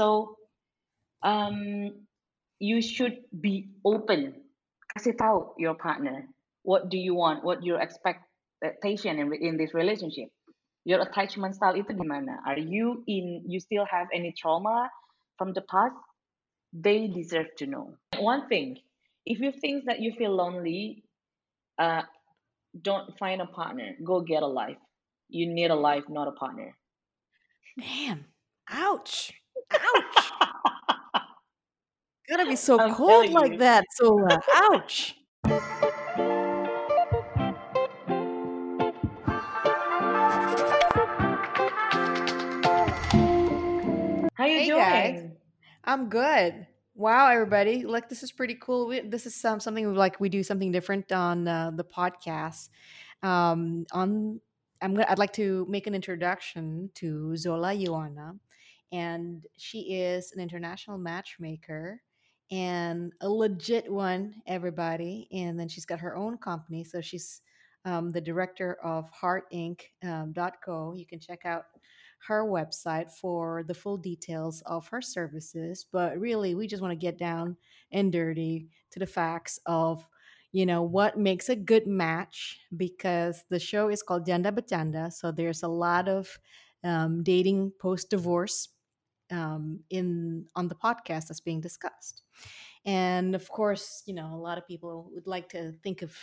So you should be open. Kasih tahu your partner. What do you want? What your expectation in this relationship? Your attachment style itu gimana? Are you in? You still have any trauma from the past? They deserve to know. One thing, if you think that you feel lonely, don't find a partner. Go get a life. You need a life, not a partner. Man, ouch. Ouch. Gotta be so I'm cold like you. That, Zola. Ouch. How you doing? Guys. I'm good. Wow, everybody. Look, this is pretty cool. This is something like we do something different on the podcast. I'd like to make an introduction to Zola Ioana, and she is an international matchmaker and a legit one, everybody. And then she's got her own company. So she's the director of heartinc.co. You can check out her website for the full details of her services, but really we just want to get down and dirty to the facts of, you know, what makes a good match, because the show is called Janda Batanda. So there's a lot of dating post-divorce on the podcast that's being discussed. And of course, you know, a lot of people would like to think of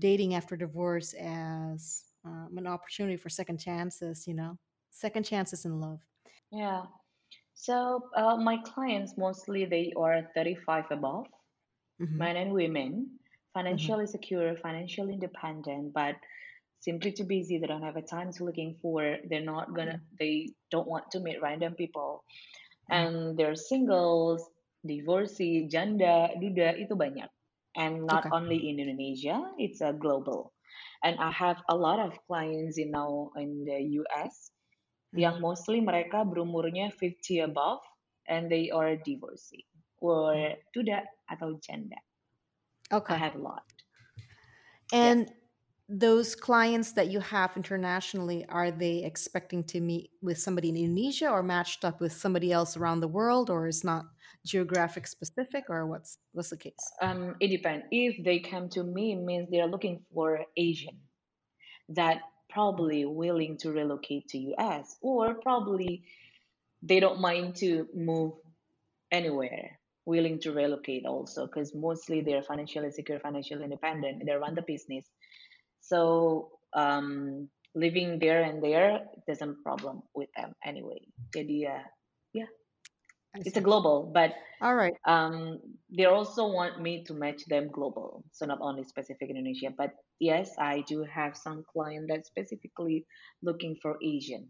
dating after divorce as an opportunity for second chances, you know, second chances in love. Yeah. So my clients, mostly they are 35 above, mm-hmm. men and women, financially mm-hmm. secure, financially independent, but simply too busy. They don't have a time to looking for. They're not gonna. Mm-hmm. They don't want to meet random people, mm-hmm. and they're singles, divorcee, janda, duda, itu banyak, and not only in Indonesia. It's a global. And I have a lot of clients in the US, mm-hmm. yang mostly mereka berumurnya 50 above, and they are divorcee or duda atau janda. Okay, I have a lot. And those clients that you have internationally, are they expecting to meet with somebody in Indonesia or matched up with somebody else around the world, or is not geographic specific, or what's the case? It depends. If they come to me, it means they're looking for Asian that probably willing to relocate to US, or probably they don't mind to move anywhere, willing to relocate also, because mostly they're financially secure, financially independent, they run the business. So living there and there doesn't a problem with them anyway. Jadi yeah. It's a global, but all right. They also want me to match them global, so not only specific Indonesia. But yes, I do have some client that's specifically looking for Asian.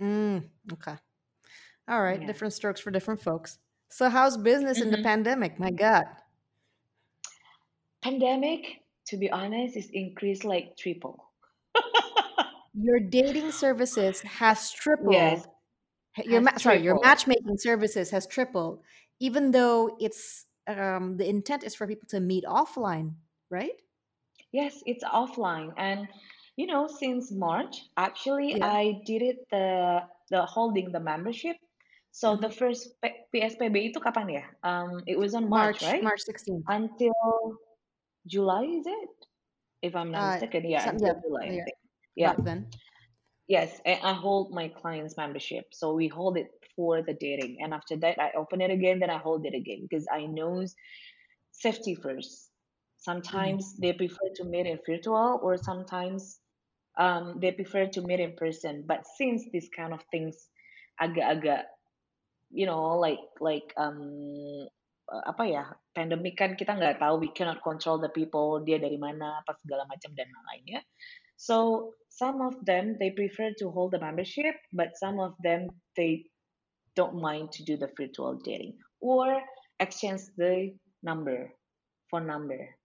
Okay, all right, yeah. Different strokes for different folks. So, how's business mm-hmm. in the pandemic? My God, pandemic. To be honest, is increased like triple. Your dating services has tripled. Yes. Your matchmaking services has tripled, even though it's the intent is for people to meet offline, right? Yes, it's offline, and you know, since March, actually, yeah. I did it the holding the membership. So the first PSPB itu kapan ya? It was on March, right? March 16th until July, is it? If I'm not mistaken, yeah, until July. Yeah. I think. Yeah. Back then. Yes, and I hold my client's membership. So we hold it for the dating. And after that, I open it again, then I hold it again. Because I know safety first. Sometimes they prefer to meet in virtual, or sometimes they prefer to meet in person. But since these kind of things, agak-agak, you know, pandemic kan kita nggak tahu, we cannot control the people, dia dari mana, apa segala macam dan lainnya. So some of them, they prefer to hold the membership, but some of them, they don't mind to do the virtual dating or exchange the phone number.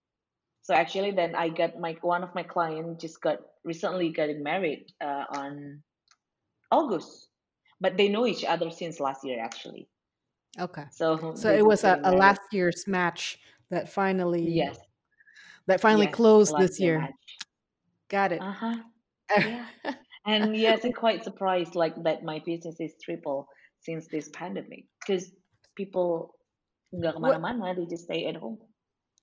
So actually, then I got one of my clients just recently got married on August, but they know each other since last year actually. Okay. So it was a last year's match that finally closed this year. Match. Got it. Uh-huh. Yeah. And yes, I'm quite surprised like that my business is triple since this pandemic, because people nggak kemana-mana, they just stay at home.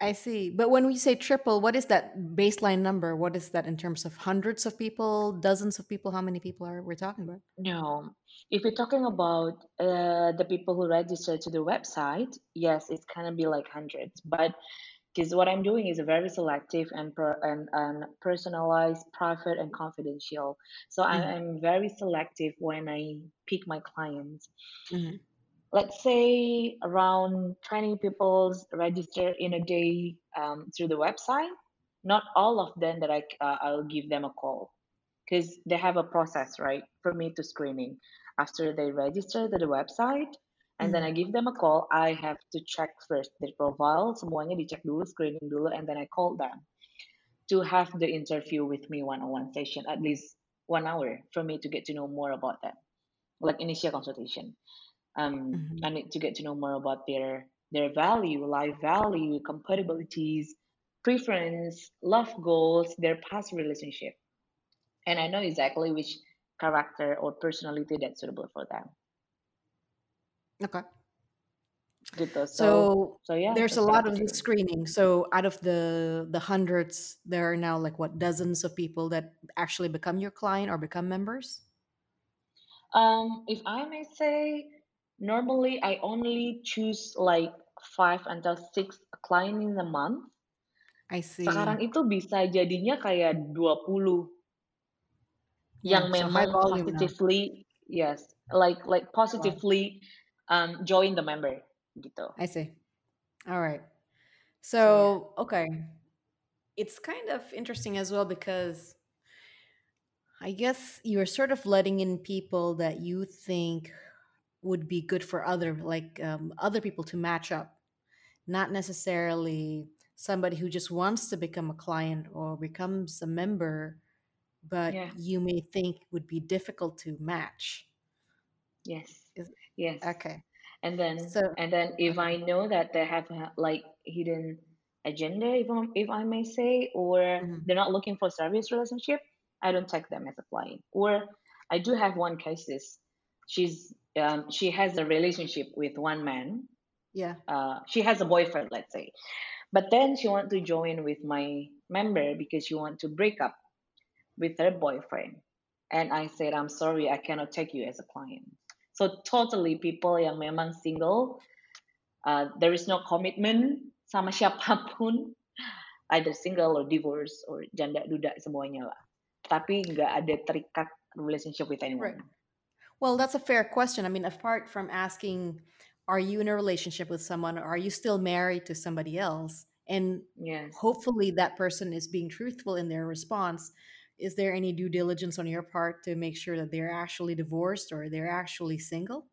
I see. But when we say triple, what is that baseline number? What is that in terms of hundreds of people, dozens of people? How many people are we talking about? No. If we're talking about the people who register to the website, yes, it's going to be like hundreds. But because what I'm doing is very selective and personalized, private, and confidential. So I'm very selective when I pick my clients. Mm-hmm. Let's say around 20 people register in a day through the website. Not all of them that I'll give them a call, because they have a process, right, for me to screening. After they register to the website, and then I give them a call, I have to check first their profile, semuanya dicek dulu, screening dulu, and then I call them to have the interview with me one-on-one session, at least 1 hour for me to get to know more about them, like initial consultation. I need to get to know more about their value, life value, compatibilities, preference, love goals, their past relationship. And I know exactly which character or personality that's suitable for them. Okay. Gitu. So yeah, there's a lot of this screening. So out of the hundreds, there are now like what, dozens of people that actually become your client or become members? If I may say, normally I only choose like 5 until 6 clients in a month. I see. Sekarang itu bisa jadinya kayak 20 yang memang positively, yes, like positively join the member gitu. I see. All right. So, okay. It's kind of interesting as well because I guess you're sort of letting in people that you think would be good for other people to match up, not necessarily somebody who just wants to become a client or becomes a member, but you may think would be difficult to match. Yes. Okay. And then if I know that they have like hidden agenda, if I may say, or they're not looking for serious relationship, I don't take them as a client. Or I do have one case. She has a relationship with one man. Yeah. She has a boyfriend, let's say, but then she wants to join with my member because she wants to break up with her boyfriend. And I said, I'm sorry, I cannot take you as a client. So totally people yang memang single, there is no commitment sama siapapun, either single or divorced or janda duda semuanya lah. Tapi nggak ada terikat relationship with anyone. Right. Well, that's a fair question. I mean, apart from asking, are you in a relationship with someone, or are you still married to somebody else? And hopefully that person is being truthful in their response. Is there any due diligence on your part to make sure that they're actually divorced or they're actually single?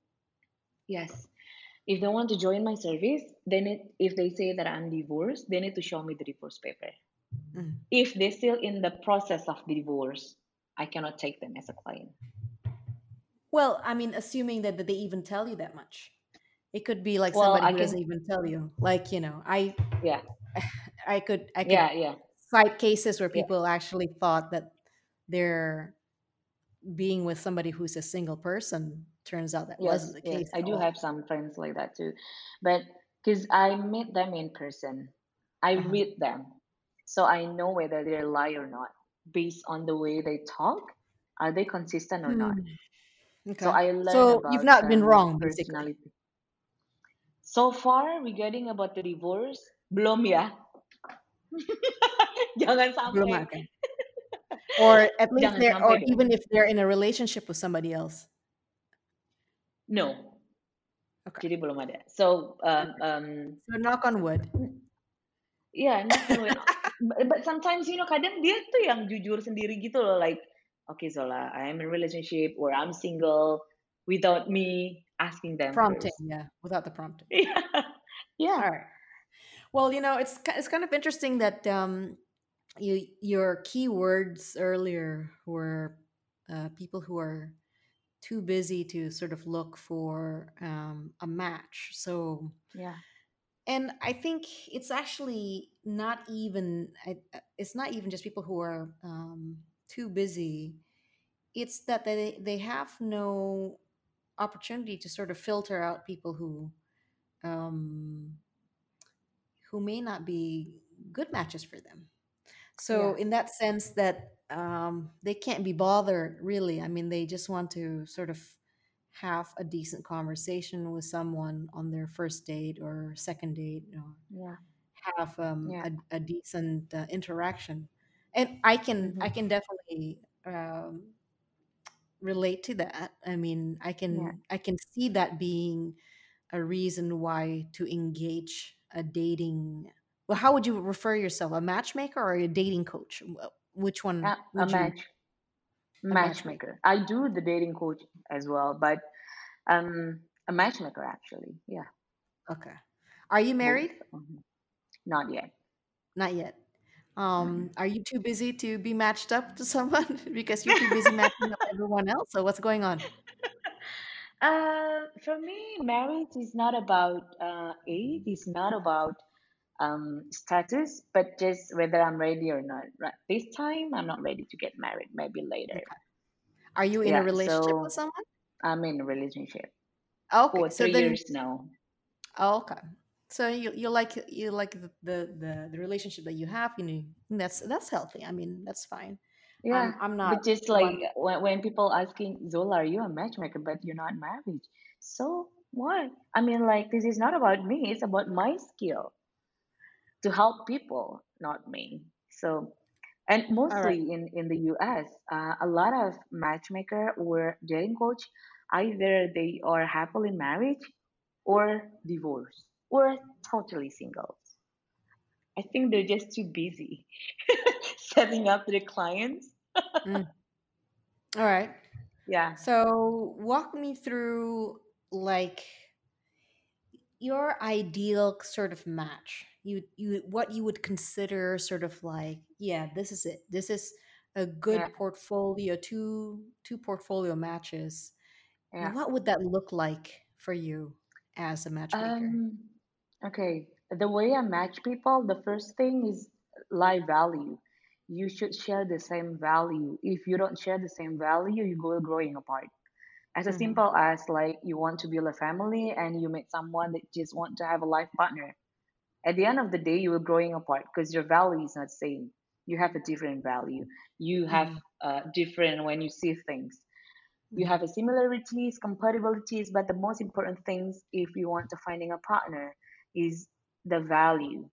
Yes. If they want to join my service, if they say that I'm divorced, they need to show me the divorce paper. Mm. If they're still in the process of divorce, I cannot take them as a client. Well, I mean, assuming that they even tell you that much. It could be like somebody who doesn't even tell you. Like, you know, I could cite cases where people actually thought that they're being with somebody who's a single person. Turns out that wasn't the case. I do have some friends like that too. But because I meet them in person, I read them. So I know whether they lie or not based on the way they talk. Are they consistent or not? Okay. So I learned about you've not been wrong, basically. So far, regarding about the divorce, belum ya. Jangan sampai. Or at least even if they're in a relationship with somebody else. No. Okay. Jadi belum ada. So so knock on wood. Yeah, knock on wood. But sometimes, you know, kadang dia tuh yang jujur sendiri gitu loh, like, okay, Zola, I'm in a relationship or I'm single without me asking them. Prompting, first. Without the prompting. Yeah. All right. Well, you know, it's kind of interesting that your key words earlier were people who are too busy to sort of look for a match. So yeah. And I think it's actually not even just people who are too busy. it's that they have no opportunity to sort of filter out people who may not be good matches for them. So in that sense that they can't be bothered, really. I mean, they just want to sort of have a decent conversation with someone on their first date or second date, have a decent interaction. And I can definitely relate to that. I mean, I can see that being a reason why to engage a dating. Well, how would you refer yourself? A matchmaker or a dating coach? Which one? A matchmaker. I do the dating coach as well, but a matchmaker actually. Yeah. Okay. Are you married? Not yet. Not yet. Are you too busy to be matched up to someone? Because you're too busy matching up everyone else. So what's going on? For me, marriage is not about age. It's not about status, but just whether I'm ready or not. Right this time, I'm not ready to get married. Maybe later. Okay. Are you in a relationship with someone? I'm in a relationship. Okay, for 3 years now. Oh, okay. So you like the relationship that you have, that's healthy. I mean, that's fine. Yeah, I'm not. But just like when people asking, Zola, are you a matchmaker? But you're not married. So what? I mean, like this is not about me. It's about my skill to help people, not me. So, and mostly in the US, a lot of matchmaker or dating coach, either they are happily married or divorced. Or totally singles. I think they're just too busy setting up their clients. All right. Yeah. So walk me through like your ideal sort of match. You what you would consider sort of like, this is it. This is a good portfolio, two portfolio matches. Yeah. What would that look like for you as a matchmaker? Okay, the way I match people, the first thing is life value. You should share the same value. If you don't share the same value, you go growing apart. As simple as like you want to build a family and you meet someone that just want to have a life partner. At the end of the day, you are growing apart because your value is not the same. You have a different value. You have different when you see things. You have a similarities, compatibilities, but the most important things if you want to finding a partner is the value.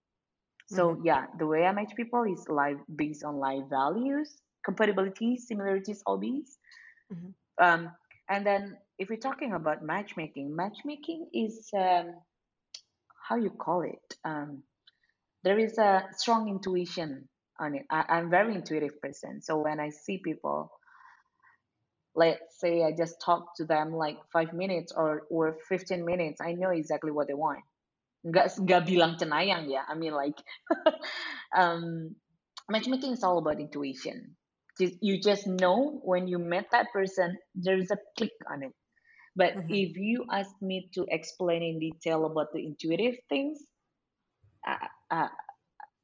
So the way I match people is life based on life values, compatibilities, similarities, hobbies. And then if we're talking about matchmaking is how you call it. There is a strong intuition on it. I'm a very intuitive person. So when I see people, let's say I just talk to them like 5 minutes or 15 minutes, I know exactly what they want. Nggak bilang cenayang ya. I mean like matchmaking is all about intuition. You just know when you met that person, there is a click on it. But if you ask me to explain in detail about the intuitive things,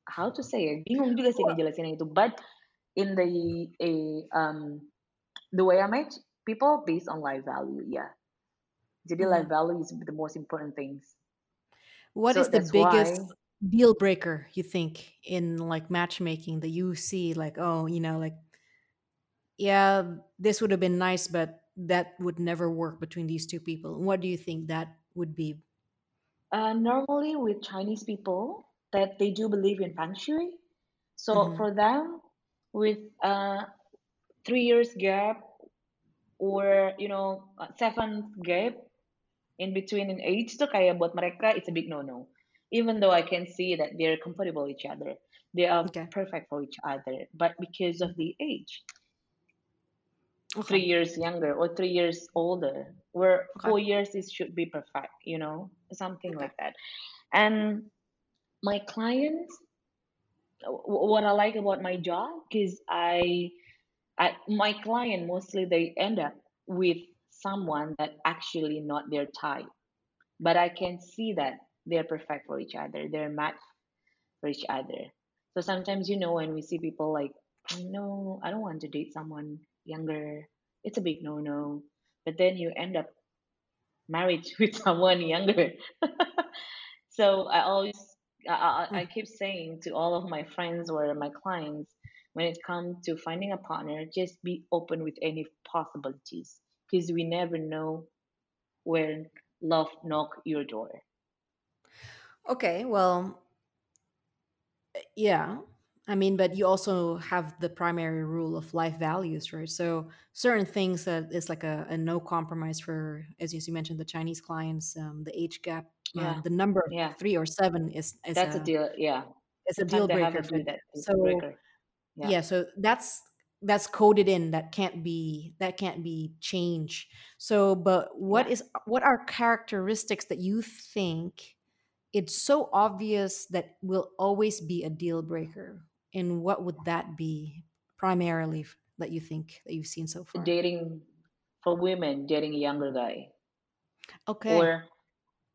how to say it? Bingung juga sih ngejelasin itu. But in the way I match people based on life value, Jadi life value is the most important things. What is the biggest deal breaker you think in like matchmaking that you see like, oh, this would have been nice, but that would never work between these two people. What do you think that would be? Normally with Chinese people that they do believe in feng shui. So for them with 3 years gap or, 7 gap, in between an age tuh kayak buat mereka it's a big no-no. Even though I can see that they're compatible with each other. They are perfect for each other. But because of the age, 3 years younger or 3 years older, where 4 years it should be perfect, something like that. And my clients, what I like about my job is my client mostly they end up with someone that actually not their type, but I can see that they're perfect for each other. They're matched for each other. So sometimes, when we see people like, no, I don't want to date someone younger. It's a big no-no. But then you end up married with someone younger. So I keep saying to all of my friends or my clients, when it comes to finding a partner, just be open with any possibilities, because we never know when love knocks your door. Okay, well, yeah. I mean, but you also have the primary rule of life values, right? So certain things that is like a no compromise for, as you mentioned, the Chinese clients, the age gap, the number of 3 or 7 is that's a deal. Yeah, it's a deal breaker for that. So that's coded in. That can't be changed. So, but what are characteristics that you think it's so obvious that will always be a deal breaker? And what would that be primarily that you think that you've seen so far? Dating younger guy. Okay.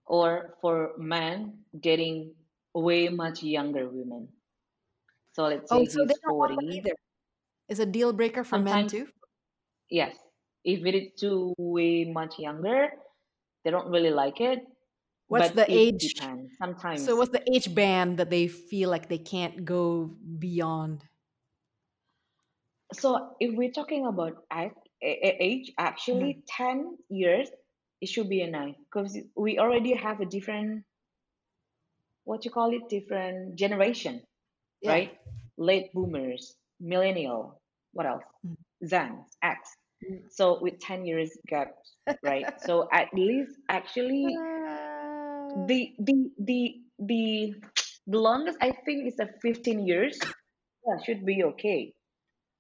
Or for men, dating way much younger women. So let's say he's 40. It's a deal breaker for men too? Yes. If it is too way much younger, they don't really like it. What's the age? Sometimes. So what's the age band that they feel like they can't go beyond? So if we're talking about age, actually 10 years, it should be a 9, because we already have a different, different generation, right? Late boomers, millennial, what else? Zen, X. So with 10 years gap, right? So at least actually... The longest I think is 15 years. Yeah, should be okay.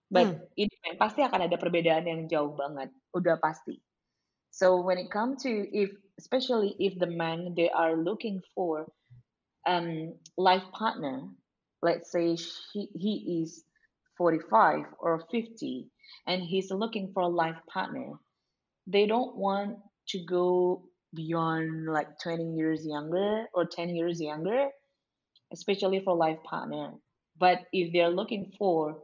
But ini pasti akan ada perbedaan yang jauh banget, udah pasti. So when it comes to especially if the man they are looking for life partner, let's say he is 45 or 50 and he's looking for a life partner, they don't want to go beyond like 20 years younger or 10 years younger, especially for life partner. But if they're looking for,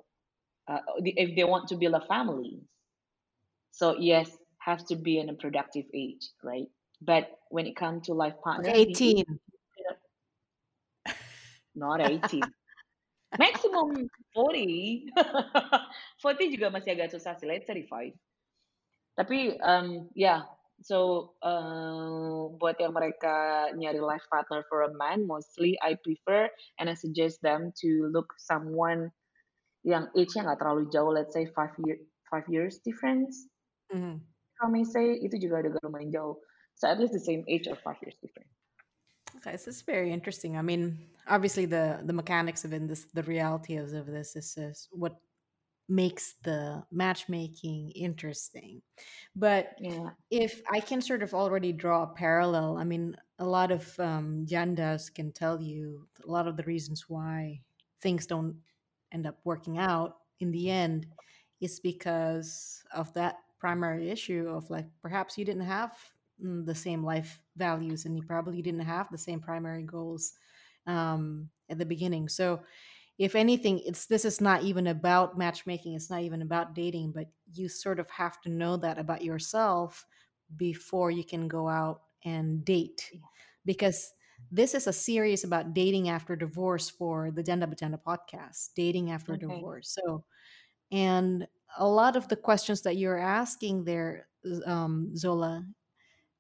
if they want to build a family, so yes, has to be in a productive age, right? But when it comes to life partner, 18. Not 18. Maximum 40. 40 juga masih agak susah sih, like 35. Tapi, So, buat yang mereka nyari life partner for a man, mostly I prefer and I suggest them to look someone yang age-nya nggak terlalu jauh, let's say 5 years difference. How may say itu juga ada lumayan jauh. So at least the same age or 5 years difference. Okay, so it's very interesting. I mean, obviously the mechanics of this, the reality of this is what makes the matchmaking interesting. But if I can sort of already draw a parallel, I mean, a lot of jandas can tell you a lot of the reasons why things don't end up working out in the end is because of that primary issue of like, perhaps you didn't have the same life values and you probably didn't have the same primary goals at the beginning. So if anything, this is not even about matchmaking. It's not even about dating, but you sort of have to know that about yourself before you can go out and date, because this is a series about dating after divorce for the Janda Batanda podcast, dating after divorce. So, and a lot of the questions that you're asking there, Zola,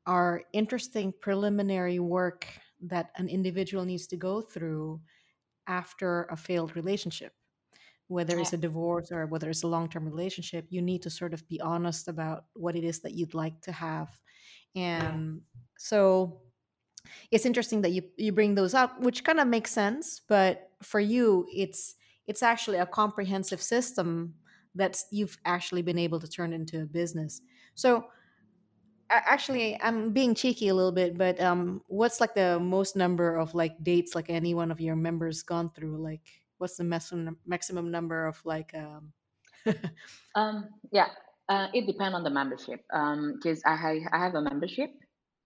are interesting preliminary work that an individual needs to go through after a failed relationship, whether it's a divorce or whether it's a long-term relationship. You need to sort of be honest about what it is that you'd like to have. And so it's interesting that you bring those up, which kind of makes sense. But for you, it's actually a comprehensive system that you've actually been able to turn into a business. So actually, I'm being cheeky a little bit, but what's like the most number of like dates like any one of your members gone through? Like, what's the maximum number of like? It depends on the membership. Because I have a membership.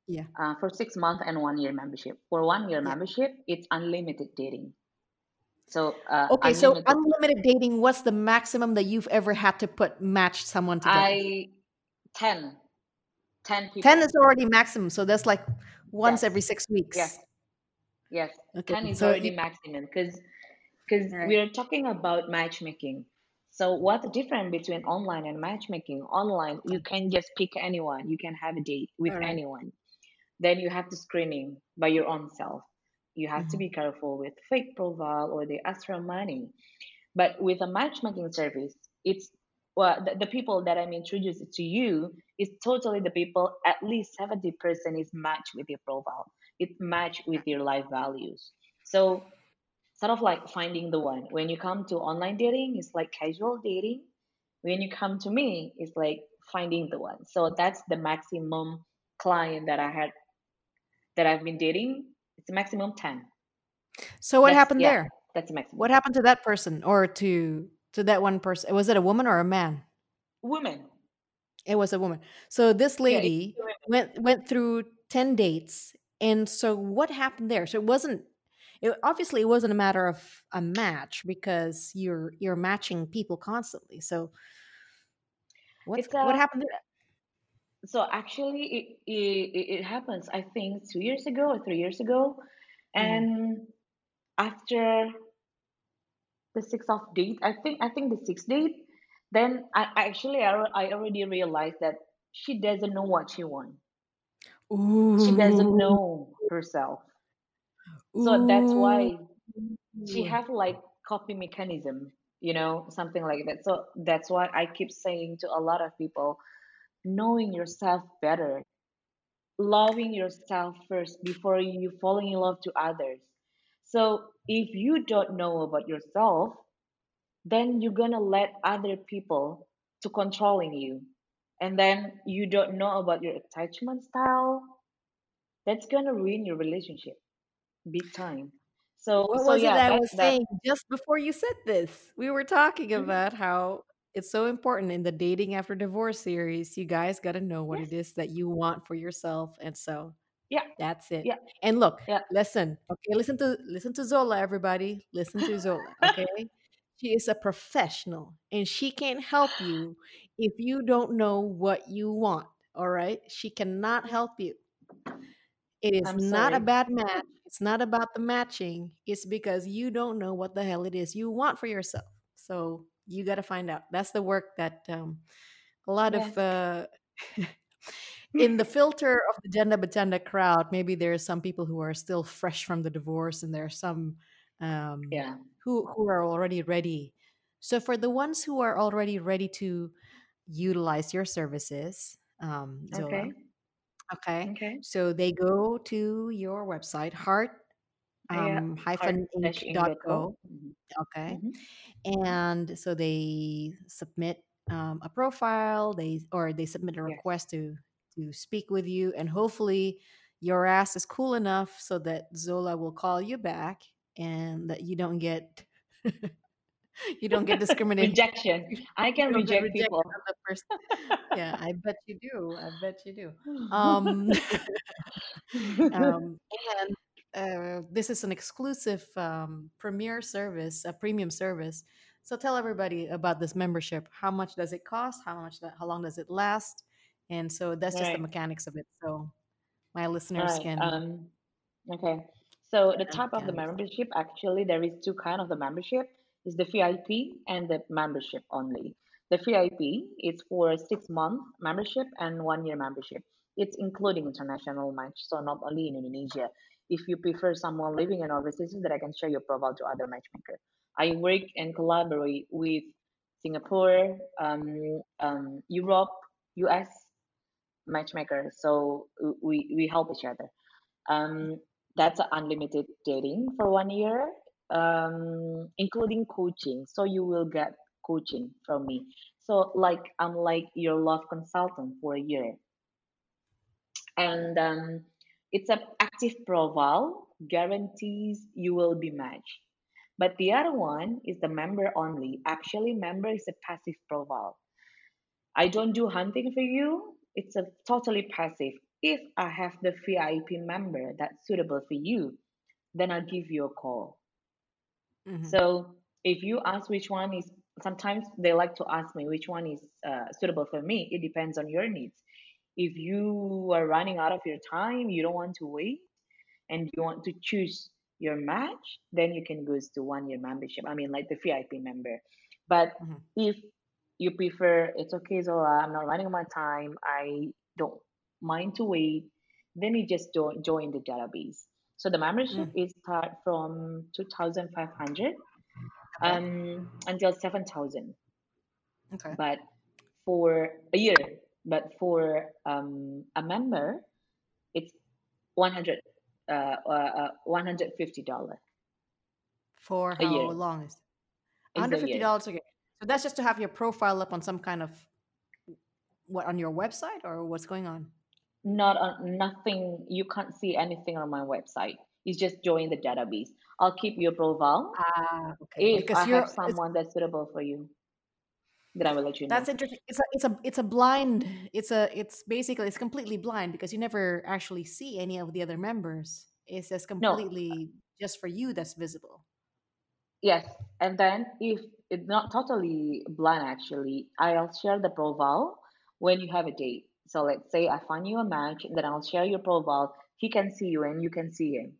Yeah. For 6 months and 1 year membership. For 1 year membership, it's unlimited dating. So unlimited dating. What's the maximum that you've ever had to put match someone together? 10 people. 10 is already maximum, so that's like once every 6 weeks. Yes. Okay. 10 is already maximum because we're talking about matchmaking. So what's the difference between online and matchmaking? Online, you can just pick anyone. You can have a date with anyone. Then you have to screening by your own self. You have to be careful with fake profile or they ask for money. But with a matchmaking service, it's the people that I'm introduced to you is totally the people, at least 70% is matched with your profile. It's matched with your life values. So sort of like finding the one. When you come to online dating, it's like casual dating. When you come to me, it's like finding the one. So that's the maximum client that I had, that I've been dating. It's a maximum 10. So what happened there? That's a maximum. What happened to that person or to that one person? Was it a woman or a man? Woman. It was a woman. So this lady went through 10 dates. And so what happened there? So it wasn't a matter of a match because you're matching people constantly. So what happened there? So actually, it happens, I think, 2 years ago or 3 years ago. And after the sixth date, then I already realized that she doesn't know what she wants. Ooh. She doesn't know herself. Ooh. So that's why she have like coping mechanism, something like that. So that's why I keep saying to a lot of people, knowing yourself better, loving yourself first before you falling in love to others. So if you don't know about yourself, then you're gonna let other people to controlling you, and then you don't know about your attachment style. That's gonna ruin your relationship big time. So what was it I was saying just before you said this? We were talking about how it's so important in the Dating After Divorce series. You guys got to know what it is that you want for yourself. And so that's it. Yeah. And look, listen, okay, listen to Zola, everybody. Listen to Zola, okay? She is a professional and she can't help you if you don't know what you want, all right? She cannot help you. It is not a bad match. It's not about the matching. It's because you don't know what the hell it is you want for yourself. So you got to find out. That's the work that a lot of in the filter of the Janda Batanda crowd. Maybe there are some people who are still fresh from the divorce, and there are some who are already ready. So for the ones who are already ready to utilize your services, Zola, okay. So they go to your website, heartinc.co. Okay. Mm-hmm. And so they submit a profile, they submit a request to speak with you, and hopefully your ass is cool enough so that Zola will call you back and that you don't get discriminated. Rejection. I can reject people. Yeah, I bet you do. And this is an exclusive premium service. So tell everybody about this membership. How much does it cost? How long does it last? And so that's just the mechanics of it. So my listeners can. Okay. So the type of the membership, actually, there is two kinds of the membership. It's the VIP and the membership only. The VIP is for a 6-month membership and 1-year membership. It's including international match, so not only in Indonesia. If you prefer someone living in overseas, that I can share your profile to other matchmakers. I work and collaborate with Singapore, Europe, US matchmakers. So we help each other. That's unlimited dating for 1 year, including coaching. So you will get coaching from me. So like I'm like your love consultant for a year, and it's an active profile, guarantees you will be matched. But the other one is the member only. Actually, member is a passive profile. I don't do hunting for you. It's a totally passive. If I have the VIP member that's suitable for you, then I'll give you a call. Mm-hmm. So if you ask which one is sometimes they like to ask me which one is suitable for me. It depends on your needs. If you are running out of your time, you don't want to wait, and you want to choose your match, then you can go to 1 year membership. I mean, like the VIP member. But if you prefer, it's okay, Zola, I'm not running my time, I don't mind to wait, then you just don't join the database. So the membership is start from 2,500 until 7,000. Okay. But for a year, but for a member, it's $150 for how long is it? $150 a year. So that's just to have your profile up on some kind of what, on your website, or what's going on? Not on nothing. You can't see anything on my website. It's just join the database. I'll keep your profile. Okay. If because I have someone that's suitable for you, then I will let you know. That's interesting. It's a blind. It's basically it's completely blind because you never actually see any of the other members. It's just completely just for you that's visible. Yes, and then if it's not totally blind, actually, I'll share the profile when you have a date. So let's say I find you a match, then I'll share your profile. He can see you and you can see him.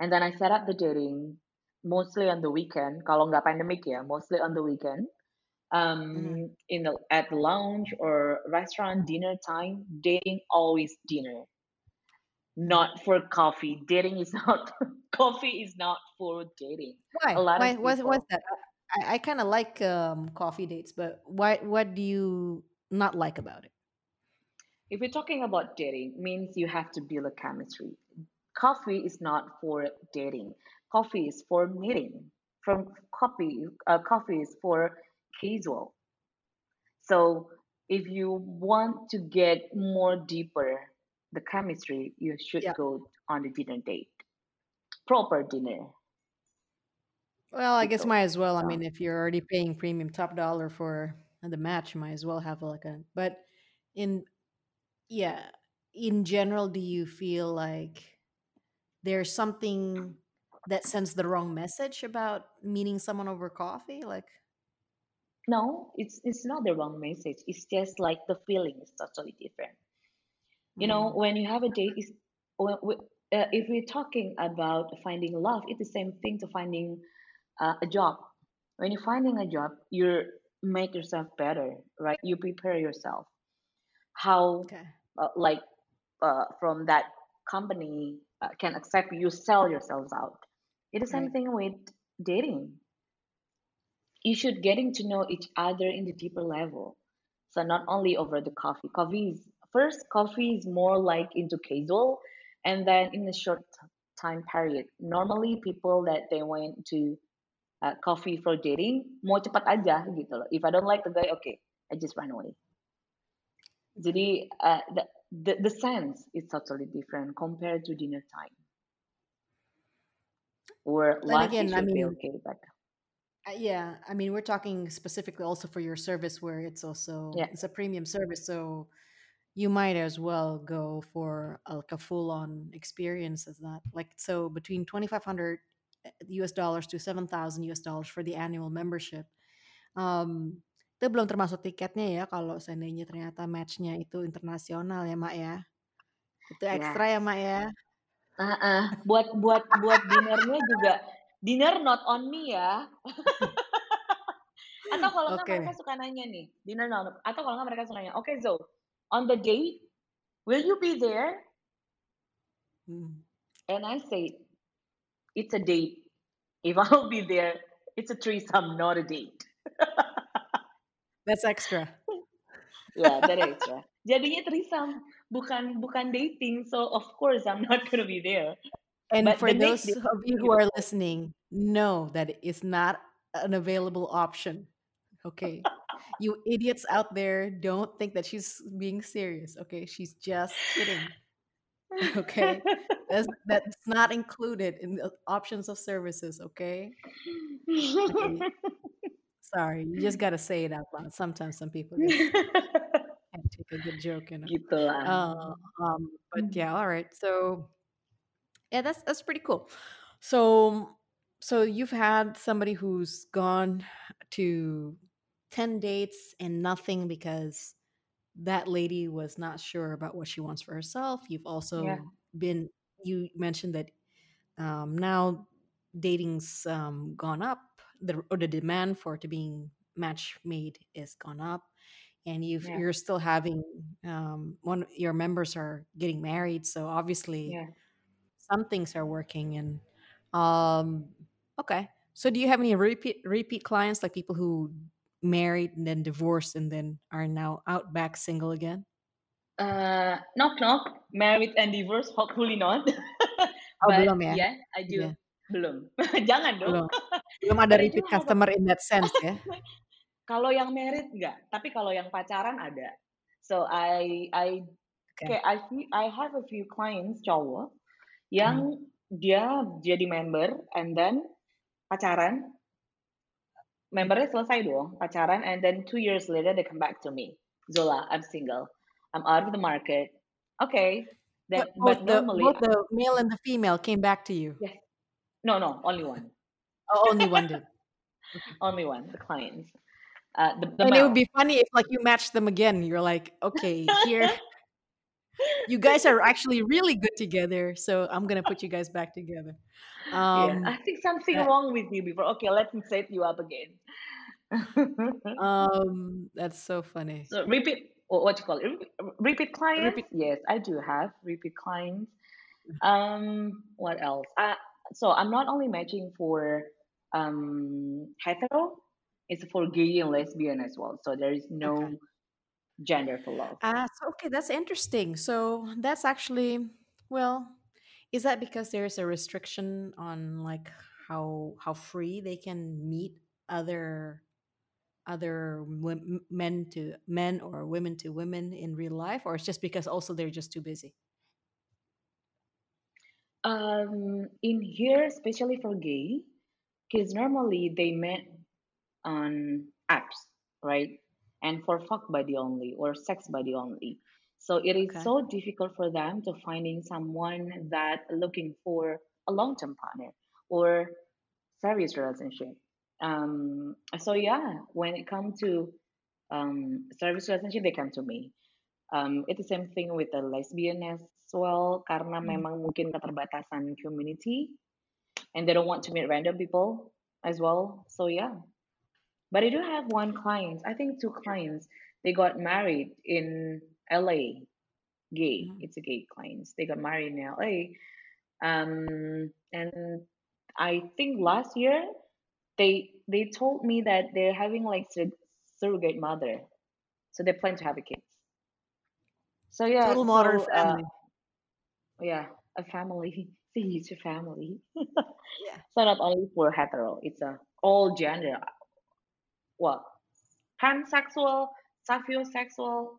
And then I set up the dating mostly on the weekend. Kalau nggak pandemic ya, mostly on the weekend. At the lounge or restaurant, dinner time, dating always dinner. Not for coffee. Dating is not coffee is not for dating. Why? What's that? I kind of like coffee dates, but what do you not like about it? If you're talking about dating, means you have to build a chemistry. Coffee is not for dating. Coffee is for meeting. From coffee is for casual. So if you want to get more deeper the chemistry, you should go on the dinner date. Proper dinner. Well, I guess might as well. I mean, if you're already paying premium top dollar for the match, you might as well have like a. But in general, do you feel like there's something that sends the wrong message about meeting someone over coffee? Like, no, it's not the wrong message. It's just like the feeling is totally different. You know, when you have a date, if we're talking about finding love, it's the same thing to finding a job. When you're finding a job, you make yourself better, right? You prepare yourself. From that company can accept you, sell yourselves out. It's the same thing with dating. You should getting to know each other in the deeper level. So not only over the coffee. Coffee is more like into casual, and then in a short time period. Normally, people that they went to coffee for dating, mau cepat aja gitu loh. If I don't like the guy, okay, I just run away. Jadi the sense is totally different compared to dinner time. Or lunch should be okay, but. Yeah, I mean, we're talking specifically also for your service where it's also it's a premium service, so. You might as well go for like a full-on experience as that. Like so, between $2,500 to $7,000 for the annual membership. Itu belum termasuk tiketnya ya. Kalau seandainya ternyata matchnya itu internasional ya, Mak ya. Itu ekstra ya, Mak ya. Buat dinnernya juga. Dinner not on me ya. Atau kalau mereka suka nanya nih, dinner not. Atau kalau mereka suka nanya, okay, Zo. On the date, will you be there? And I say, it's a date. If I'll be there, it's a threesome, not a date. That's extra. Yeah, that extra. Jadinya threesome, bukan dating. So of course, I'm not gonna be there. And but for those of you who are listening, know that it's not an available option. Okay. You idiots out there, don't think that she's being serious, okay? She's just kidding, okay? That's not included in the options of services, okay? Sorry, you just got to say it out loud. Sometimes some people can't take a good joke, you know? But yeah, all right. So, yeah, that's pretty cool. So you've had somebody who's gone to 10 dates and nothing because that lady was not sure about what she wants for herself. You've also been, you mentioned that now dating's gone up, the demand for it to being match made is gone up. And you're still having one of your members are getting married. So obviously some things are working. And okay. So do you have any repeat clients, like people who married and then divorced and then are now out back single again? Knock, knock. Married and divorced, hopefully not. Oh, but belum ya? Yeah, I do. Yeah. Belum. Jangan dong. Belum ada repeat customer in that sense ya? Kalau yang married enggak, tapi kalau yang pacaran ada. So I have a few clients cowok yang dia jadi member and then pacaran. Membernya selesai dong, pacaran, and then 2 years later they come back to me. Zola, I'm single. I'm out of the market. Okay. Then, but normally both the male and the female came back to you. Yes. No, only one. Oh, only one did. Only one, the clients. And it would be funny if like you match them again. You're like, okay, here, you guys are actually really good together. So I'm going to put you guys back together. I think something wrong with you before. Okay, let me set you up again. That's so funny. So repeat, what you call it? Repeat clients? Yes, I do have repeat clients. What else? So I'm not only matching for hetero. It's for gay and lesbian as well. So there is no gender for love. Okay, that's interesting. So that's actually, well, is that because there's a restriction on like how free they can meet other men to men or women to women in real life? Or it's just because also they're just too busy? In here, especially for gay, because normally they met on apps, right? And for fuck buddy only or sex buddy only. So it is so difficult for them to finding someone that looking for a long-term partner or serious relationship. When it comes to serious relationship, they come to me. It's the same thing with the lesbian as well, karena memang mungkin keterbatasan community and they don't want to meet random people as well. So yeah. But I do have one client, I think two clients, they got married in LA, gay, it's a gay client. They got married in LA. And I think last year, they told me that they're having like surrogate mother. So they plan to have a kid. So yeah. Total modern family. A family. It's a huge family. So not only for hetero, it's all gender. Well, pansexual, sapiosexual,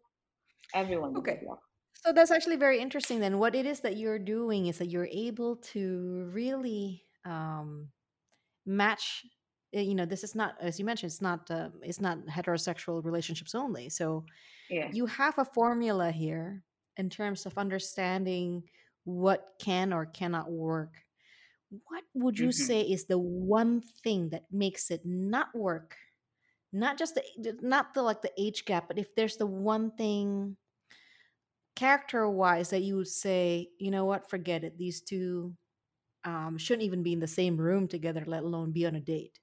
everyone. Okay. So that's actually very interesting then. What it is that you're doing is that you're able to really match, you know, this is not, as you mentioned, it's not heterosexual relationships only. So you have a formula here in terms of understanding what can or cannot work. What would you say is the one thing that makes it not work? Not the age gap, but if there's the one thing character-wise that you would say, you know what, forget it. These two shouldn't even be in the same room together, let alone be on a date.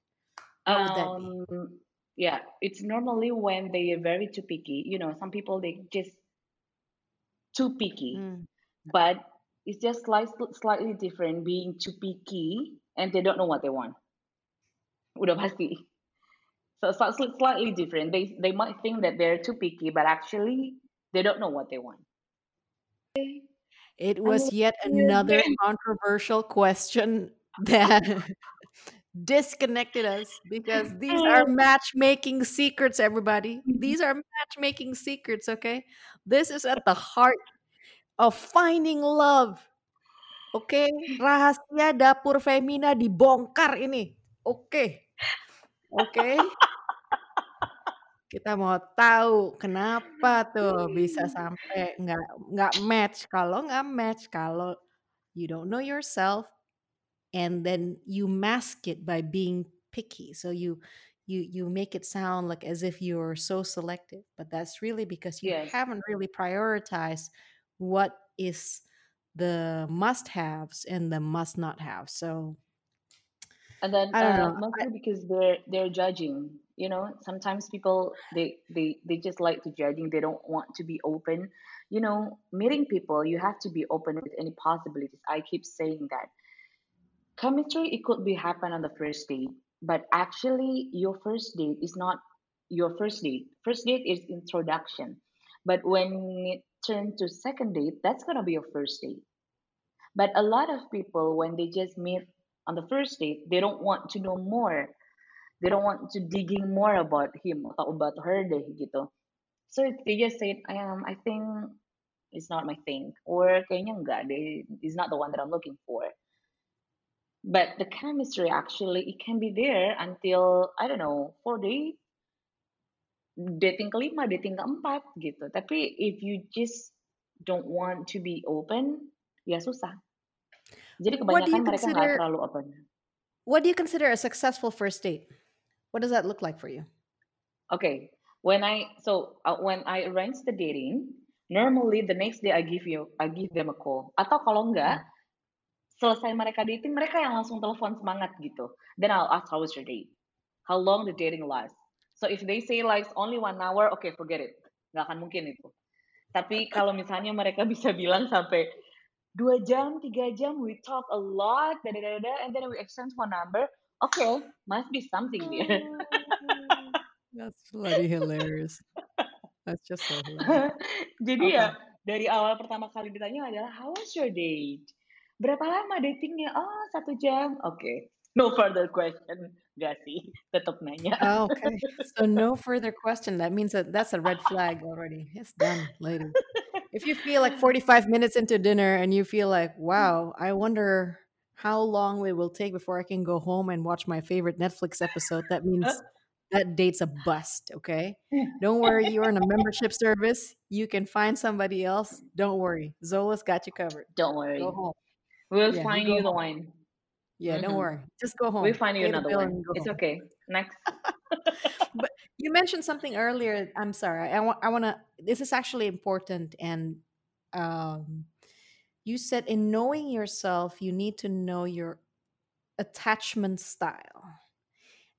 How would that be? Yeah, it's normally when they are very too picky. You know, some people, they just too picky. But it's just slightly different being too picky and they don't know what they want. Udah pasti. So it's slightly different. They might think that they're too picky, but actually they don't know what they want. It was yet another controversial question that disconnected us because these are matchmaking secrets, everybody. These are matchmaking secrets, okay? This is at the heart of finding love. Okay? Rahasia dapur Femina dibongkar ini. Okay. Okay. Kita mau tahu kenapa tuh bisa sampai nggak match. Kalau nggak match, kalau you don't know yourself, and then you mask it by being picky. So you you make it sound like as if you're so selective, but that's really because you haven't really prioritized what is the must-haves and the must-not-haves. So, and then I don't know. Mostly because they're judging. You know, sometimes people they just like to judging. They don't want to be open. You know, meeting people, you have to be open with any possibilities. I keep saying that chemistry, it could be happen on the first date, but actually your first date is not your first date. First date is introduction, but when it turns to second date, that's gonna be your first date. But a lot of people, when they just meet on the first date, they don't want to know more. They don't want to digging more about him or about her deh gitu. So they just said, I think it's not my thing, or kayaknya enggak deh, it's not the one that I'm looking for. But the chemistry, actually, it can be there until, I don't know, 4 days, dating kelima, dating keempat gitu. Tapi if you just don't want to be open, ya susah. Jadi kebanyakan mereka nggak terlalu open. What do you consider a successful first date? What does that look like for you? Okay, when I arrange the dating, normally the next day I give them a call. Atau kalau enggak, selesai mereka dating, mereka yang langsung telepon semangat gitu. Then I'll ask, how was your date? How long the dating lasts? So if they say like only 1 hour, okay, forget it. Nggak akan mungkin itu. Tapi kalau misalnya mereka bisa bilang sampai 2 jam, 3 jam, we talk a lot, and then we exchange phone number. Okay, must be something there. That's bloody hilarious. That's just so hilarious. Jadi ya, dari awal pertama kali ditanya adalah, how was your date? Berapa lama datingnya? Oh, 1 jam. Okay, no further question. Gak sih, tetap nanya. Oh, okay, so no further question. That means that's a red flag already. It's done later. If you feel like 45 minutes into dinner and you feel like, wow, I wonder how long it will take before I can go home and watch my favorite Netflix episode, that means that date's a bust, okay? Don't worry, you're in a membership service. You can find somebody else. Don't worry. Zola's got you covered. Don't worry. Go home. We'll find you the one. Yeah, don't worry. Just go home. We'll find you another one. It's okay. Next. But you mentioned something earlier. I'm sorry. I want to. This is actually important. And you said in knowing yourself, you need to know your attachment style.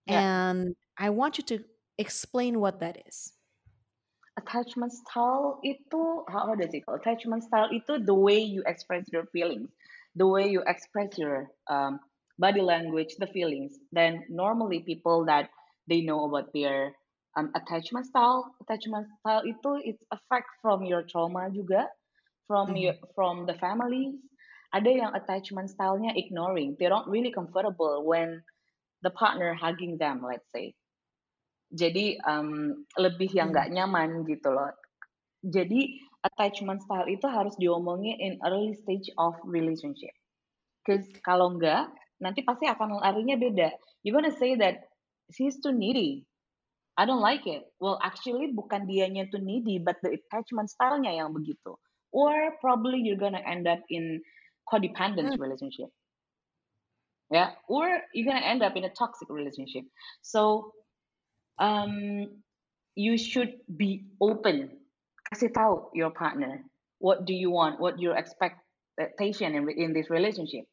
Yeah. And I want you to explain what that is. Attachment style itu, how does it go? Attachment style itu the way you express your feelings, the way you express your body language, the feelings. Then normally people that they know about their attachment style. Attachment style it's affect from your trauma juga, from the families. Ada yang attachment style-nya ignoring. They don't really comfortable when the partner hugging them, let's say. Jadi lebih yang nggak nyaman gitu loh. Jadi attachment style itu harus diomongin in early stage of relationship. Because kalau nggak, nanti pasti akan larinya beda. You gonna say that she's too needy. I don't like it. Well, actually bukan dianya too needy, but the attachment style-nya yang begitu. Or probably you're gonna end up in codependent relationship. Yeah, or you're gonna end up in a toxic relationship. So, you should be open. Kasih tahu your partner. What do you want? What your expectation in this relationship?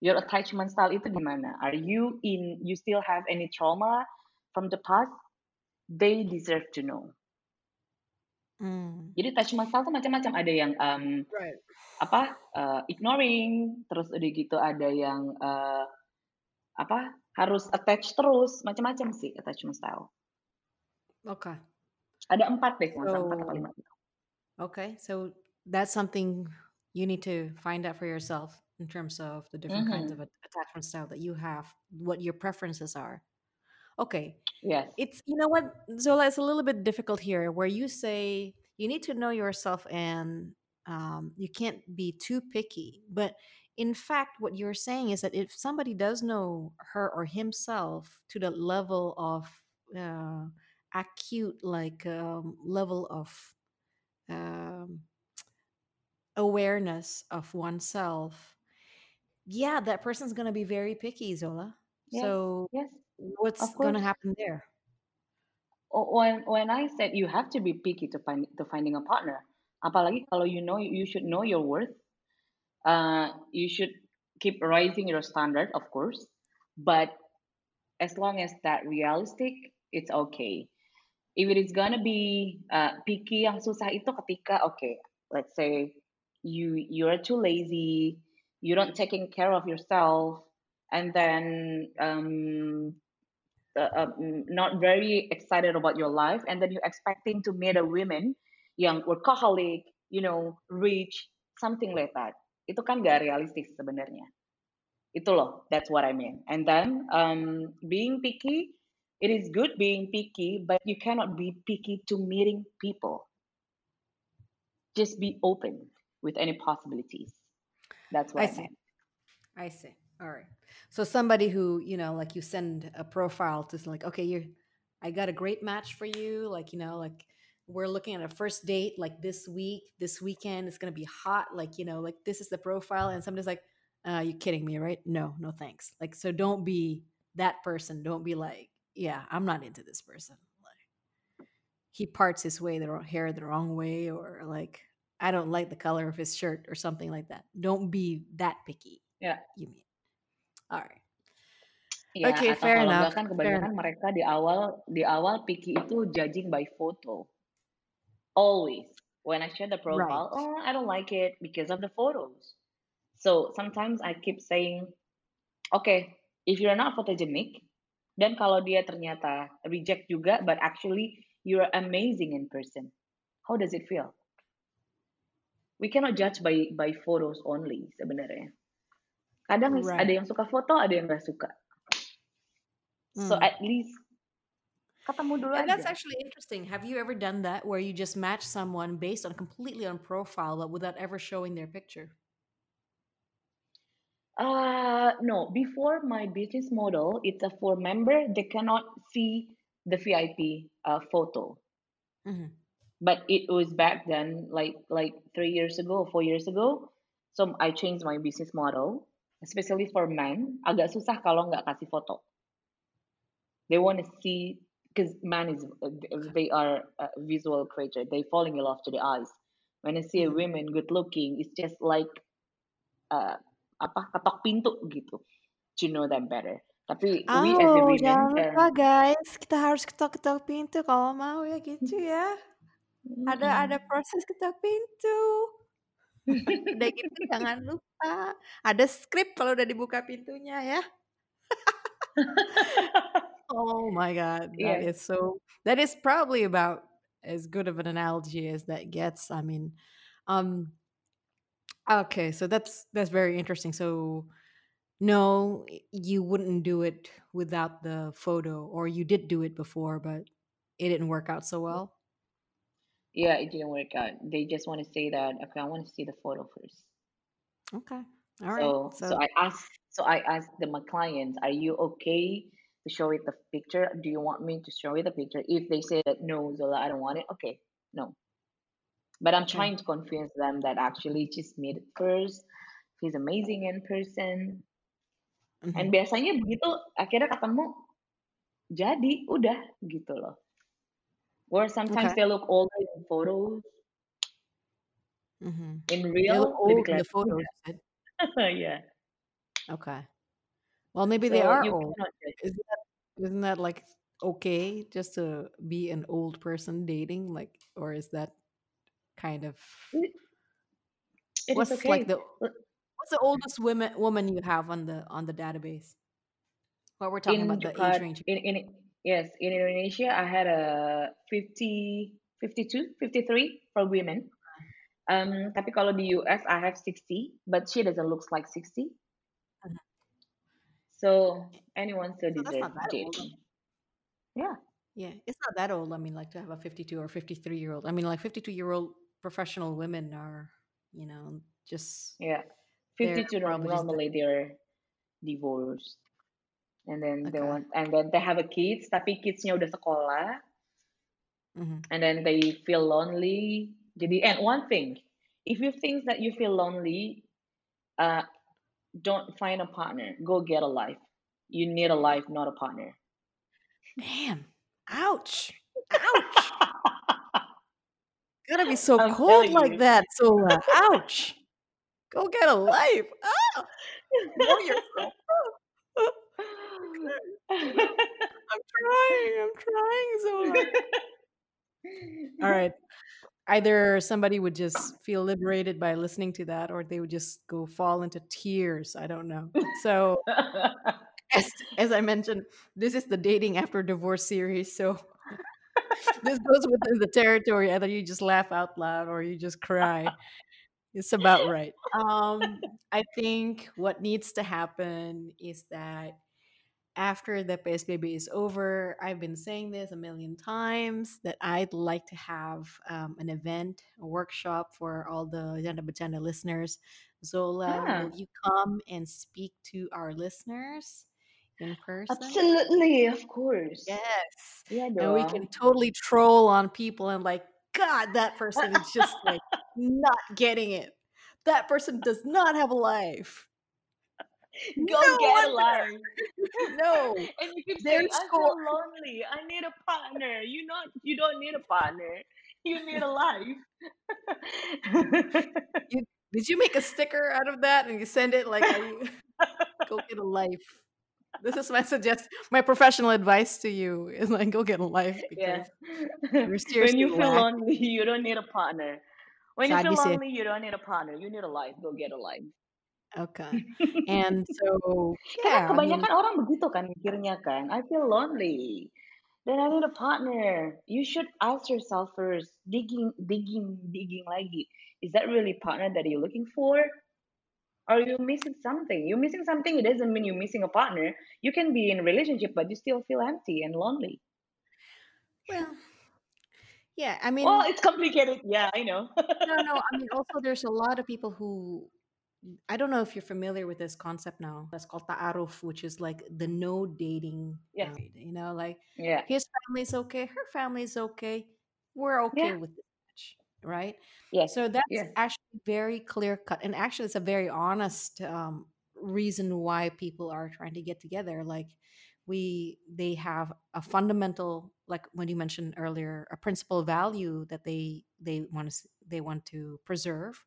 Your attachment style itu gimana? Are you in? You still have any trauma from the past? They deserve to know. Jadi attachment style itu macam-macam. Ada yang ignoring, terus udah gitu ada yang harus attach terus, macam-macam sih attachment style. Okay. Ada 4 deh, masa 4 atau 5. Okay, so that's something you need to find out for yourself. In terms of the different kinds of attachment style that you have, what your preferences are. Okay. Yes. It's, you know what, Zola, it's a little bit difficult here where you say you need to know yourself and you can't be too picky. But in fact, what you're saying is that if somebody does know her or himself to the level of acute, like level of awareness of oneself, yeah, that person's going to be very picky, Zola. Yes, so what's going to happen there? When I said you have to be picky to finding a partner, apalagi kalau you should know your worth. You should keep raising your standard, of course, but as long as that realistic, it's okay. If it is gonna be picky, yang susah itu ketika okay, let's say you're too lazy, you don't taking care of yourself, and then not very excited about your life, and then you're expecting to meet a woman yang workaholic, rich, something like that. Itu kan gak realistis sebenarnya. Itu loh, that's what I mean. And then being picky, it is good being picky, but you cannot be picky to meeting people. Just be open with any possibilities. That's what I meant. I see. All right. So somebody who, like you send a profile to like, okay, I got a great match for you. Like, like we're looking at a first date like this week, this weekend, it's going to be hot. Like, like this is the profile. And somebody's like, you're kidding me, right? No, thanks. Like, so don't be that person. Don't be like, yeah, I'm not into this person. Like, he parts his hair the wrong way, or like, I don't like the color of his shirt or something like that. Don't be that picky. Yeah. You mean. All right. Ya, okay, atau fair enough. Kan kebanyakan mereka di awal picky itu judging by photo. Always. When I share the profile, right. I don't like it because of the photos. So sometimes I keep saying, okay, if you're not photogenic, dan kalau dia ternyata reject juga, but actually you're amazing in person. How does it feel? We cannot judge by photos only sebenarnya. Kadang right. Ada yang suka foto, ada yang nggak suka. So at least ketemu dulu aja. That's actually interesting. Have you ever done that where you just match someone based on completely on profile but without ever showing their picture? No. Before my business model, it's a 4 member. They cannot see the VIP photo. Mm-hmm. But it was back then, like 3 years ago, 4 years ago. So I changed my business model. Especially for men, agak susah kalau nggak kasih foto. They want to see, because men are a visual creature. They falling in love to the eyes. When I see a woman good looking, it's just like ketok pintu gitu. To know them better. Tapi we as a women, jangan lupa guys, kita harus ketok pintu kalau mau ya gitu ya. Ada proses ketok pintu. Udah gitu jangan lupa ada script kalau udah dibuka pintunya ya. Oh my god, that is so. That is probably about as good of an analogy as that gets. I mean, okay, so that's very interesting. So no, you wouldn't do it without the photo, or you did do it before, but it didn't work out so well. Yeah, it didn't work out. They just want to say that, okay, I want to see the photo first. Okay. All right. So I asked my clients, are you okay to show it the picture? Do you want me to show you the picture? If they say that, no, Zola, I don't want it. Okay, no. But I'm trying to convince them that actually just meet it first. He's amazing in person. Mm-hmm. And biasanya begitu, akhirnya ketemu, jadi udah gitu loh. Or sometimes they look older in photos. Mm-hmm. In real, they look old in the photos. Yeah. Okay. Well, maybe they are old. Isn't that like okay just to be an old person dating? Like, or is that kind of? What's okay. Like what's the oldest woman you have on the database? What we're talking about the age range. Yes, in Indonesia, I had a 50, 52, 53 for women. Tapi kalau di US, I have 60, but she doesn't look like 60. Uh-huh. So anyone still deserves dating. Yeah, it's not that old. I mean, like to have a 52 or 53-year-old. I mean, like 52-year-old professional women are, just yeah. 52 normally they're divorced. And then they want, and then they have a kids, tapi kidsnya udah sekolah. Mm-hmm. And then they feel lonely. Jadi, and one thing, if you think that you feel lonely, don't find a partner. Go get a life. You need a life, not a partner. Damn! Ouch! Ouch. Gotta be so I'm cold telling like you. that, Zola. Ouch. Go get a life. Ah, know yourself. Ah. I'm trying, Zola. All right. Either somebody would just feel liberated by listening to that, or they would just go fall into tears. I don't know. So, as I mentioned, this is the dating after divorce series. So, this goes within the territory. Either you just laugh out loud or you just cry. It's about right. I think what needs to happen is that after the PSBB is over, I've been saying this a million times, that I'd like to have an event, a workshop for all the Janda Batanda listeners. Zola, Yeah, will you come and speak to our listeners in person? absolutely, of course. Yes. Yeah, And we Noah. can totally troll on people and like, God, that person is just like not getting it. That person does not have a life. Go No get a wonder. life. No. And you keep Their saying, I score. feel lonely. I need a partner. You don't need a partner. You need a life. Did you make a sticker out of that and you send it like, go get a life? This is my professional advice to you is like, go get a life, because you're When seriously you feel whack. lonely, you don't need a partner. When you feel Sadise. lonely, you don't need a partner. You need a life. Go get a life. Okay. And so, Karena yeah, I mean, kebanyakan orang begitu kan mikirnya kan. I feel lonely. Then I need a partner. You should ask yourself first. Digging lagi. Is that really partner that you're looking for? Or you missing something? You're missing something. It doesn't mean you're missing a partner. You can be in a relationship, but you still feel empty and lonely. well, yeah, I mean, Well, it's complicated. Yeah, I know. no, I mean, also there's a lot of people who, I don't know if you're familiar with this concept now. That's called ta'aruf, which is like the no dating Yes. period. Like Yeah. his family's okay, her family's okay, we're okay Yeah. with this match, right? Yes. So that's Yes. actually very clear cut, and actually it's a very honest reason why people are trying to get together. Like they have a fundamental, like when you mentioned earlier, a principal value that they want to preserve,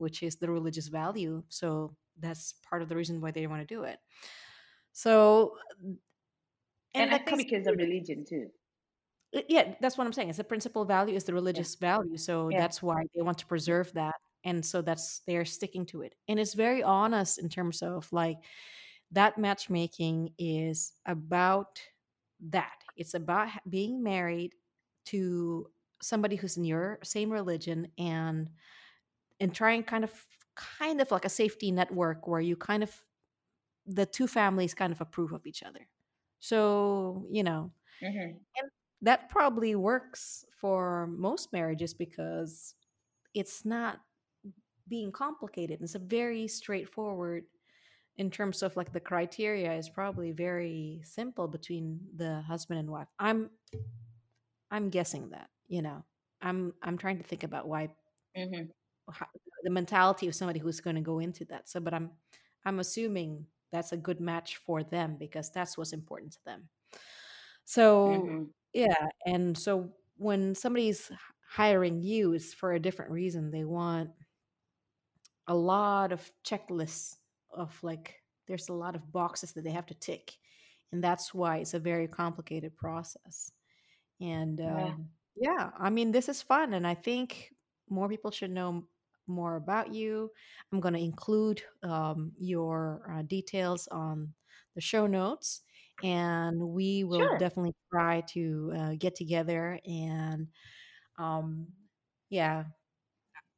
which is the religious value. So that's part of the reason why they want to do it. So, And I that think takes, because of religion too. yeah, that's what I'm saying. It's the principal value is the Yeah. religious value. So Yeah. that's why they want to preserve that. And so they're sticking to it. And it's very honest in terms of like that matchmaking is about that. It's about being married to somebody who's in your same religion, and trying kind of like a safety network where you kind of the two families kind of approve of each other. So, Mm-hmm. and that probably works for most marriages because it's not being complicated. It's a very straightforward in terms of like the criteria is probably very simple between the husband and wife. I'm guessing that. I'm trying to think about why Mm-hmm. the mentality of somebody who's going to go into that. So, but I'm assuming that's a good match for them because that's what's important to them. So, Mm-hmm. yeah, and so when somebody's hiring you, it's for a different reason. They want a lot of checklists of like there's a lot of boxes that they have to tick, and that's why it's a very complicated process. And Yeah. Yeah, I mean, this is fun, and I think more people should know more about you. I'm going to include your details on the show notes, and we will Sure. definitely try to get together. And yeah,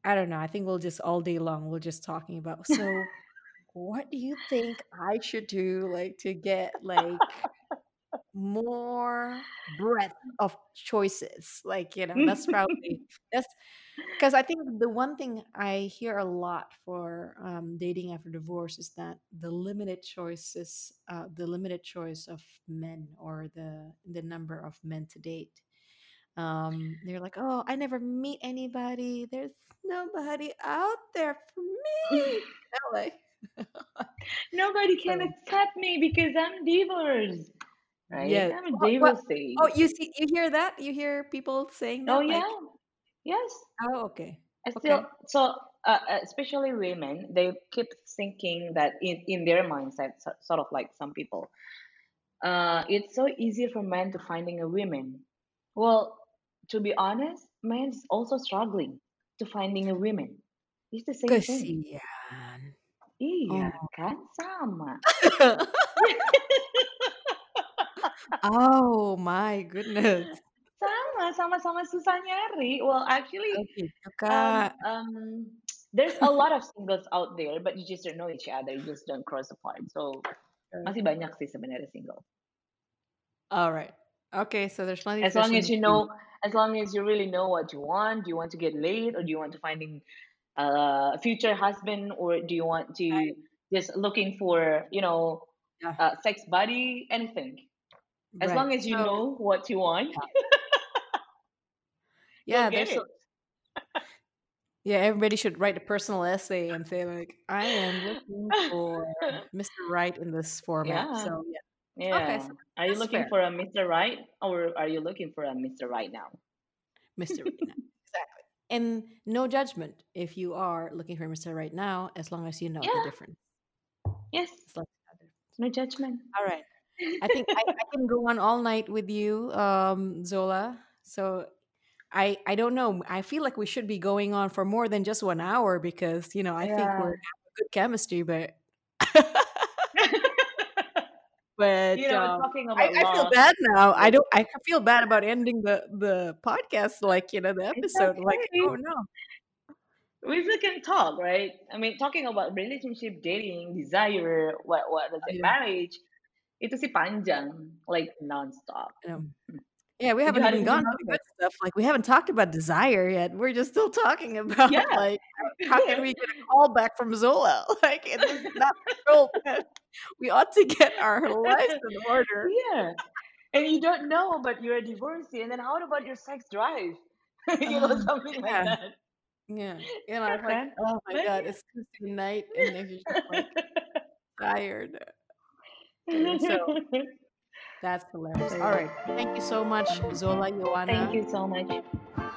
I don't know. I think we'll just all day long, we'll just talking about, so what do you think I should do like to get like more breadth of choices? Like, that's probably that's because I think the one thing I hear a lot for dating after divorce is that the limited choice of men, or the number of men to date. They're like, oh, I never meet anybody. There's nobody out there for me. I'm like, Nobody can so, accept me because I'm divorced. right? Yeah. I mean, they will say, oh, you hear that? You hear people saying that? "Oh yeah, like, yes." Oh, okay. I still okay. So especially women, they keep thinking that in their mindset, sort of like some people, it's so easy for men to finding a woman. Well, to be honest, men is also struggling to finding a woman. It's the same thing. Kasihan. Iya, kan sama. Oh my goodness. Sama-sama susah nyari. Well, actually, there's a lot of singles out there, but you just don't know each other. You just don't cross apart. So, masih banyak sih sebenarnya single. All right. Okay, so there's plenty. As long as you know, as long as you really know what you want. Do you want to get laid, or do you want to finding a future husband, or do you want to just looking for, you know, sex buddy, anything? As long as you know what you want. Yeah, there's everybody should write a personal essay and say like, I am looking for Mr. Right in this format. Yeah. So okay, so are you looking for a Mr. Right, or are you looking for a Mr. Right now? Mr. Right now. Exactly. And no judgment if you are looking for a Mr. Right now, as long as you know the difference. Yes. No judgment. All right. I think I can go on all night with you, Zola. So I don't know. I feel like we should be going on for more than just 1 hour because, you know, I think we're good chemistry, but but you know, talking about I feel bad now. I feel bad about ending the podcast, like, you know, the episode. Okay. Like, oh no. We can talk, right? I mean, talking about relationship, dating, desire, what does it marriage? Itu sih panjang, like nonstop. Yeah, we haven't even gone over that stuff. Like, we haven't talked about desire yet. We're just still talking about like how can we get a call back from Zola? Like, it's not controlled. We ought to get our lives in order. Yeah, and you don't know, but you're a divorcee. And then how about your sex drive? You know, something like that. Yeah, you know, I'm like, oh my god, it's Tuesday night, and they're just like tired. So that's hilarious. All right. Thank you so much, Zola Ioana. Thank you so much.